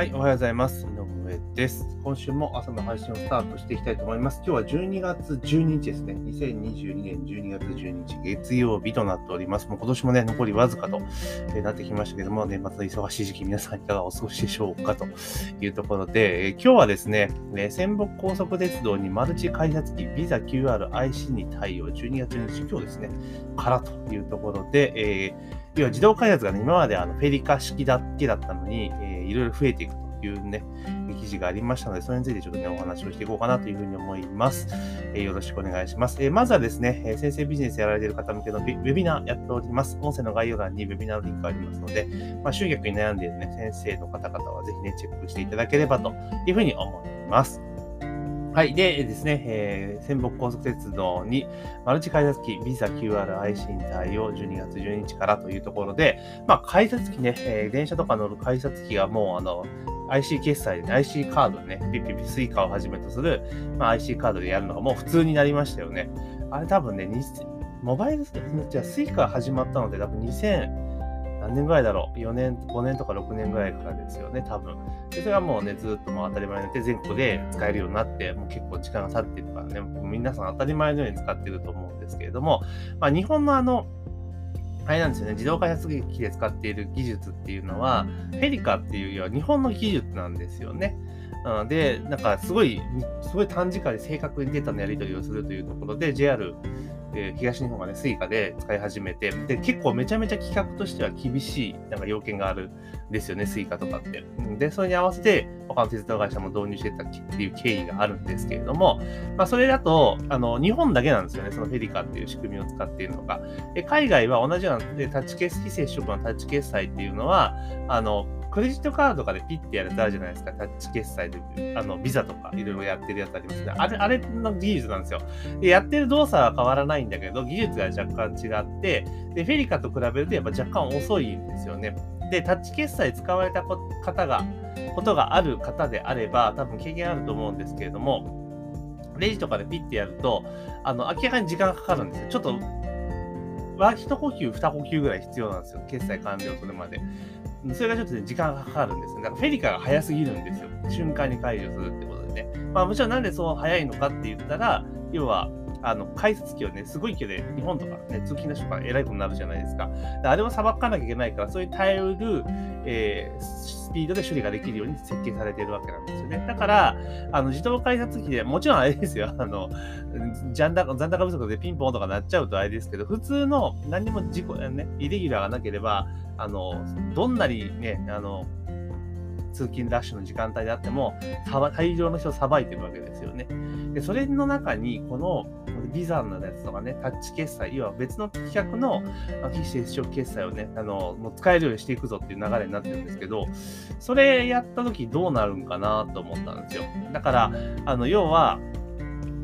はい、おはようございます。井上です。今週も朝の配信をスタートしていきたいと思います。今日は12月12日ですね。2022年12月12日月曜日となっております。もう今年もね、残りわずかとなってきましたけども、年末の忙しい時期、皆さんいかがお過ごしでしょうかというところで、今日はですね、仙北高速鉄道にマルチ改札機、ビザ QR、IC に対応、12月12日、今日ですね、からというところで、要は自動改札がね、今までフェリカ式だけだったのに、いろいろ増えていくというね、記事がありましたので、それについてちょっとね、お話をしていこうかなというふうに思います。よろしくお願いします。まずはですね、先生ビジネスやられている方向けのウェビナーやっております。音声の概要欄にウェビナーのリンクありますので、集客に悩んでいるね、先生の方々はぜひね、チェックしていただければというふうに思います。はい。でですね、仙北高速鉄道にマルチ改札機、ビザ QR、IC に対応、12月12日からというところで、改札機ね、電車とか乗る改札機がもう、IC 決済で IC カードでね、ピッピピスイカをはじめとする、IC カードでやるのがもう普通になりましたよね。あれ多分ね、モバイル、じゃあスイカ始まったので多分何年ぐらいだろう ?4 年、5年とか6年ぐらいからですよね、多分。で、それはもうね、ずっともう当たり前になって、全国で使えるようになって、もう結構時間が経ってるからね、皆さん当たり前のように使ってると思うんですけれども、日本のあれなんですよね、自動改札機で使っている技術っていうのは、フェリカっていうよりは日本の技術なんですよね。で、なんかすごい短時間で正確にデータのやり取りをするというところで、JR、東日本がね、スイカで使い始めて、で、結構めちゃめちゃ規格としては厳しい、なんか要件があるんですよね、スイカとかって。で、それに合わせて、他の鉄道会社も導入してたっていう経緯があるんですけれども、それだと、日本だけなんですよね、そのフェリカっていう仕組みを使っているのが。海外は同じような、タッチ決済、非接触のタッチ決済っていうのは、クレジットカードとかでピッてやるやつあるじゃないですか。タッチ決済で、ビザとかいろいろやってるやつありますね。あれの技術なんですよ。で、やってる動作は変わらないんだけど、技術が若干違って、で、フェリカと比べるとやっぱ若干遅いんですよね。で、タッチ決済使われたことがある方であれば、多分経験あると思うんですけれども、レジとかでピッてやると、明らかに時間がかかるんですよ。ちょっと、一呼吸、二呼吸ぐらい必要なんですよ。決済完了するまで。それがちょっと、ね、時間がかかるんですよ。だからフェリカが早すぎるんですよ。瞬間に解除するってことでね。もちろんなんでそう早いのかって言ったら、要は、改札機をね、すごい勢いで、日本とかね、通勤の人から偉いことになるじゃないですか。あれを裁かなきゃいけないから、それに耐えうる、スピードで処理ができるように設計されているわけなんですよね。だから、自動改札機で、もちろんあれですよ、残高不足でピンポンとかなっちゃうとあれですけど、普通の、何も事故、ね、イレギュラーがなければ、どんなにね、通勤ラッシュの時間帯であっても、大量の人をさばいてるわけですよね。で、それの中に、この、ビザのやつとかね、タッチ決済、要は別の規格の非接触決済をね、もう使えるようにしていくぞっていう流れになってるんですけど、それやった時どうなるんかなと思ったんですよ。だから、要は、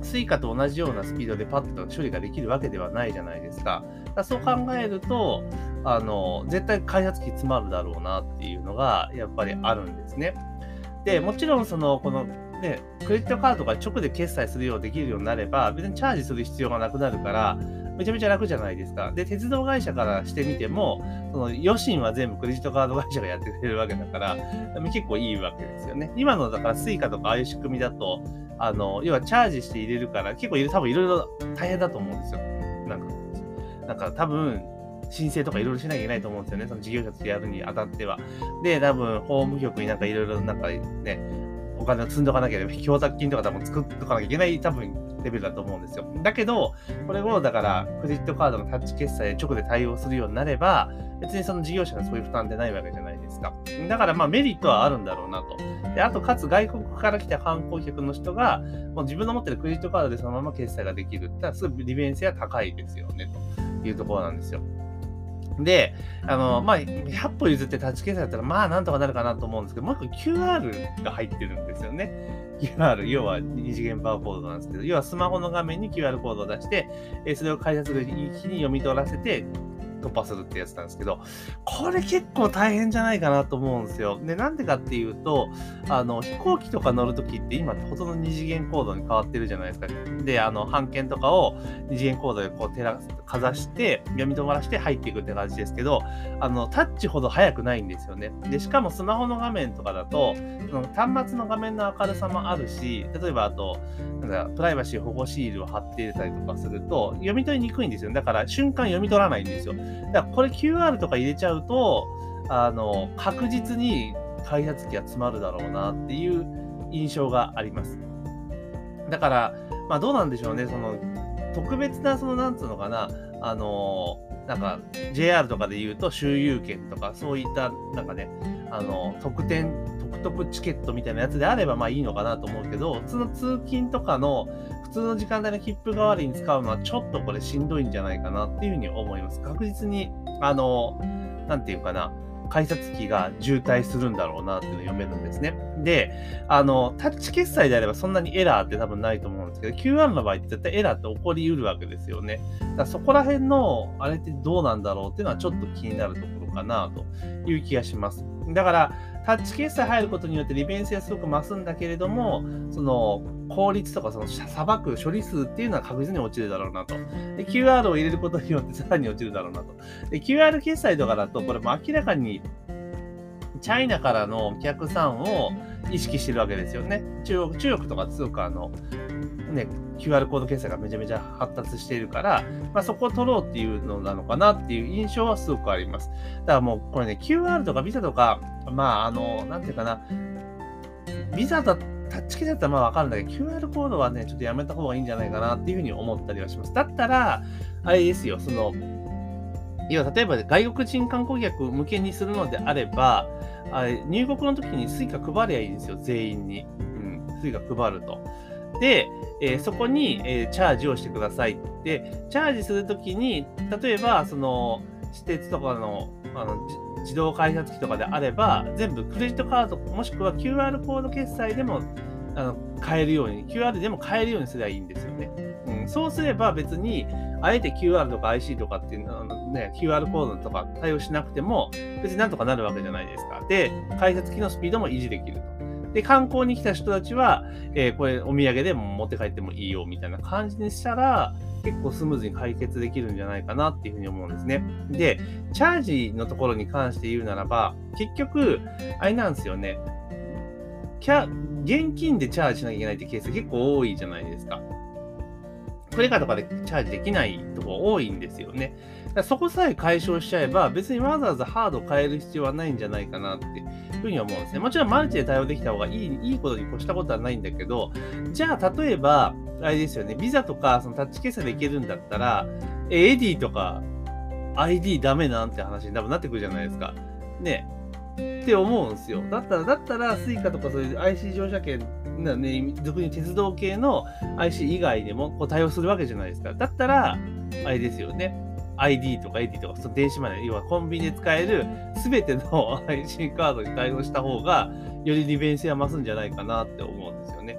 スイカと同じようなスピードでパッと処理ができるわけではないじゃないですか。だからそう考えると、絶対開発機詰まるだろうなっていうのが、やっぱりあるんですね。で、もちろんで、クレジットカードが直で決済するようできるようになれば、別にチャージする必要がなくなるから、めちゃめちゃ楽じゃないですか。で、鉄道会社からしてみても、余震は全部クレジットカード会社がやってくれるわけだから、結構いいわけですよね。今の、だからスイカとかああいう仕組みだと、要はチャージして入れるから、結構多分いろいろ大変だと思うんですよ。なんか多分、申請とかいろいろしなきゃいけないと思うんですよね。その事業者とやるにあたっては。で、多分、法務局になんかいろいろなんかね、お金を積んどかなければ、供託金とか多分作っとかなきゃいけない多分レベルだと思うんですよ。だけど、これをだから、クレジットカードのタッチ決済直で対応するようになれば、別にその事業者がそういう負担でないわけじゃないですか。だからメリットはあるんだろうなと。で、あと、かつ外国から来た観光客の人が、もう自分の持ってるクレジットカードでそのまま決済ができるって言ったら、すごい利便性は高いですよね、というところなんですよ。で、100歩譲ってタッチ決済だったら、なんとかなるかなと思うんですけど、もう一個 QR が入ってるんですよね。QR、要は二次元バーコードなんですけど、要はスマホの画面に QR コードを出して、それを改札口に読み取らせて、突破するってやつなんですけど、これ結構大変じゃないかなと思うんですよ。で、なんでかっていうと、飛行機とか乗るときって今ってほとんど二次元コードに変わってるじゃないですか。で、半券とかを二次元コードでこうかざして読み止まらして入っていくって感じですけど、タッチほど速くないんですよね。で、しかもスマホの画面とかだと、端末の画面の明るさもあるし、例えばあとプライバシー保護シールを貼って入れたりとかすると読み取りにくいんですよ。だから瞬間読み取らないんですよ。だからこれ QR とか入れちゃうと確実に開発機が詰まるだろうなっていう印象があります。だから、まあ、どうなんでしょうね。その特別なそのなんつうのかななんか JR とかで言うと周遊券とかそういったなんかね特チケットみたいなやつであればまあいいのかなと思うけど、その通勤とかの普通の時間帯の切符代わりに使うのはちょっとこれしんどいんじゃないかなっていうふうに思います。確実になんていうかな改札機が渋滞するんだろうなっていうのを読めるんですね。で、タッチ決済であればそんなにエラーって多分ないと思うんですけど、QR の場合って絶対エラーって起こりうるわけですよね。だからそこら辺のあれってどうなんだろうっていうのはちょっと気になるところかなという気がします。だからタッチ決済入ることによって利便性はすごく増すんだけれども、その効率とかそのさばく処理数っていうのは確実に落ちるだろうなと。で QR を入れることによってさらに落ちるだろうなと。で QR 決済とかだとこれも明らかにチャイナからのお客さんを意識してるわけですよね。中国とかすごくQR コード決済がめちゃめちゃ発達しているから、まあ、そこを取ろうっていうのなのかなっていう印象はすごくあります。だからもうこれね QR とか Visa とかまあなんていうかな Visa だタッチ決済だったらまあわかるんだけど QR コードはねちょっとやめた方がいいんじゃないかなっていうふうに思ったりはします。だったらあれですよ、その要は例えば外国人観光客向けにするのであれば入国の時に Suica 配りゃいいんですよ、全員に。Suica 配ると。で、そこに、チャージをしてくださいって、チャージするときに、例えば、その、私鉄とかの、自動改札機とかであれば、全部クレジットカード、もしくは QR コード決済でも、買えるように、QR でも買えるようにすればいいんですよね。そうすれば別に、あえて QR とか IC とかっていうのはね、QR コードとか対応しなくても、別になんとかなるわけじゃないですか。で、改札機のスピードも維持できると。で、観光に来た人たちは、これお土産でも持って帰ってもいいよみたいな感じにしたら、結構スムーズに解決できるんじゃないかなっていうふうに思うんですね。で、チャージのところに関して言うならば、結局、あれなんですよね。現金でチャージしなきゃいけないってケース結構多いじゃないですか。クレカとかでチャージできないところ多いんですよね。だからそこさえ解消しちゃえば、別にわざわざハードを変える必要はないんじゃないかなっていうふうに思うんですね。もちろんマルチで対応できた方がいいことに越したことはないんだけど、じゃあ例えば、あれですよね、ビザとかそのタッチ決済でいけるんだったら、iD とか ID ダメなんて話に多分なってくるじゃないですか。ね。って思うんですよ。だったら Suica とかそういう IC 乗車券なね、特に鉄道系の IC 以外でもこう対応するわけじゃないですか。だったらあれですよね、 ID とか ID とかその電子マネー、要はコンビニで使える全ての IC カードに対応した方がより利便性は増すんじゃないかなって思うんですよね。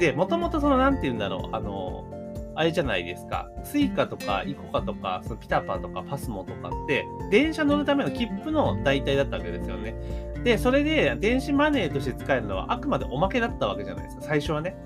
で、もともとそのなんて言うんだろう、あれじゃないですか、Suica とかイコカとかそのピタパとかパスモとかって電車乗るための切符の代替だったわけですよね。で、それで電子マネーとして使えるのはあくまでおまけだったわけじゃないですか、最初はね。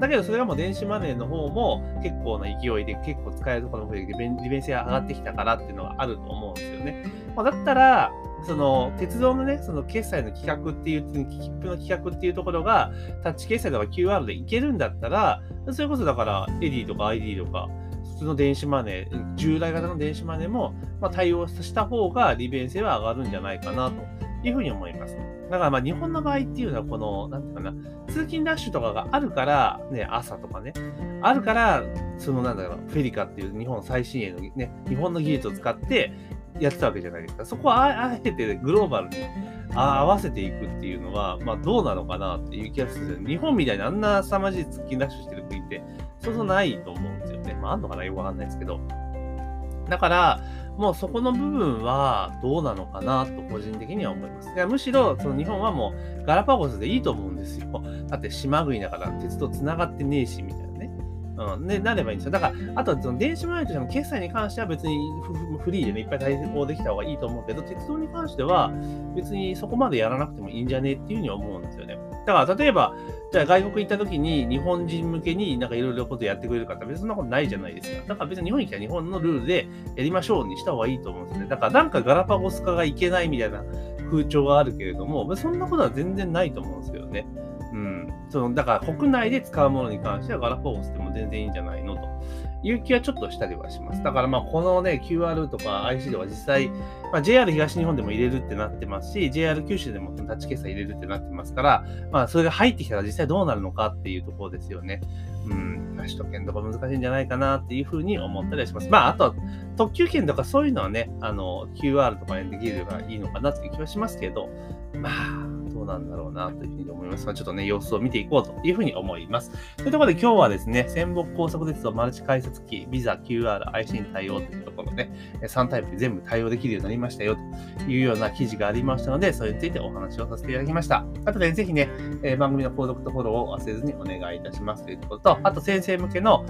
だけどそれがもう電子マネーの方も結構な勢いで結構使えるところの方で利便性が上がってきたからっていうのがあると思うんですよね。だったらその鉄道のね、その決済の規格っていう、切符の規格っていうところがタッチ決済とか QR でいけるんだったら、それこそだからiDとか ID とか普通の電子マネー、従来型の電子マネーもまあ対応した方が利便性は上がるんじゃないかなというふうに思います。だからまあ日本の場合っていうのはこのなんていうかな、通勤ラッシュとかがあるからね、朝とかねあるから、そのなんだろう、フェリカっていう日本最新鋭のね、日本の技術を使ってやってたわけじゃないですか。そこはあえてグローバルに合わせていくっていうのは、まあどうなのかなっていう気がする。日本みたいにあんな凄まじい通勤ラッシュしてる国ってそうそうないと思うんですよね。まああんのかな、よくわかんないですけど。だからもうそこの部分はどうなのかなと個人的には思います。むしろその日本はもうガラパゴスでいいと思うんですよ。だって島国だから鉄道つながってねえしみたいなね、でなればいいんですよ。だからあとはその電子マネーとしても決済に関しては別にフリーで、ね、いっぱい対応できた方がいいと思うけど、鉄道に関しては別にそこまでやらなくてもいいんじゃねっていうふうに思うんですよね。だから例えばじゃあ外国行った時に日本人向けになんかいろいろことやってくれるかって別にそんなことないじゃないですか。だから別に日本に来たら日本のルールでやりましょうにした方がいいと思うんですよね。だからなんかガラパゴス化がいけないみたいな風潮はあるけれども、そんなことは全然ないと思うんですよね。そのだから国内で使うものに関してはガラパゴスでも全然いいんじゃないのという気はちょっとしたりはします。だからまあこのね QR とか IC では実際、まあ、JR 東日本でも入れるってなってますし JR 九州でもタッチ決済入れるってなってますから、まあ、それが入ってきたら実際どうなるのかっていうところですよね。首都圏とか難しいんじゃないかなっていうふうに思ったりはします。まああとは特急券とかそういうのはねQR とかにできるのがいいのかなっていう気はしますけど、まあどうなんだろうなというふうに思います。ちょっとね様子を見ていこうというふうに思います。というところで今日はですね、仙北高速鉄道マルチ改札機ビザ QR IC に対応というところで、ね、3タイプ全部対応できるようになりましたよというような記事がありましたので、それについてお話をさせていただきました。あとで、ね、ぜひね番組の購読とフォローを忘れずにお願いいたしますというところと、あと先生向けの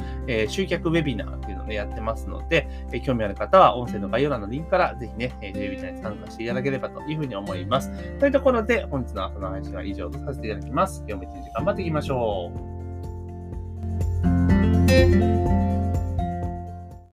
集客ウェビナーというのを、ね、やってますので、興味ある方は音声の概要欄のリンクからぜひねウェビナーに参加していただければというふうに思います。というところで本日の朝の配信は以上とさせていただきます。今日も一日頑張っていきましょう。